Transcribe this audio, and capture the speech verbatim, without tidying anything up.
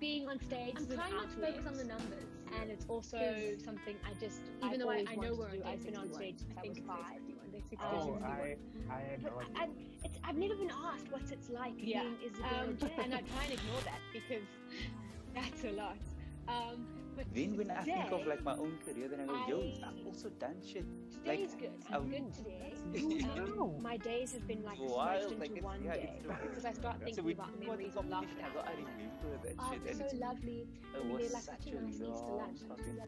being on stage. I'm trying not to focus on the numbers, and it's also something I just, even though I, I know we're on stage, I've been on stage since I was five. Oh, I, I had no idea. I've, it's, I've never been asked what it's like yeah. being Isabel um, Jen, and I try and ignore that because that's a lot. Um, but then when today, I think of like my own career, then I go, yo, I've also done shit. Today's like, good. I'm um, good today. Um, my days have been like smashed into like one yeah, day because I start thinking so about memories of laughter. I go, I remember that oh, shit. It was so lovely. It was such a long fucking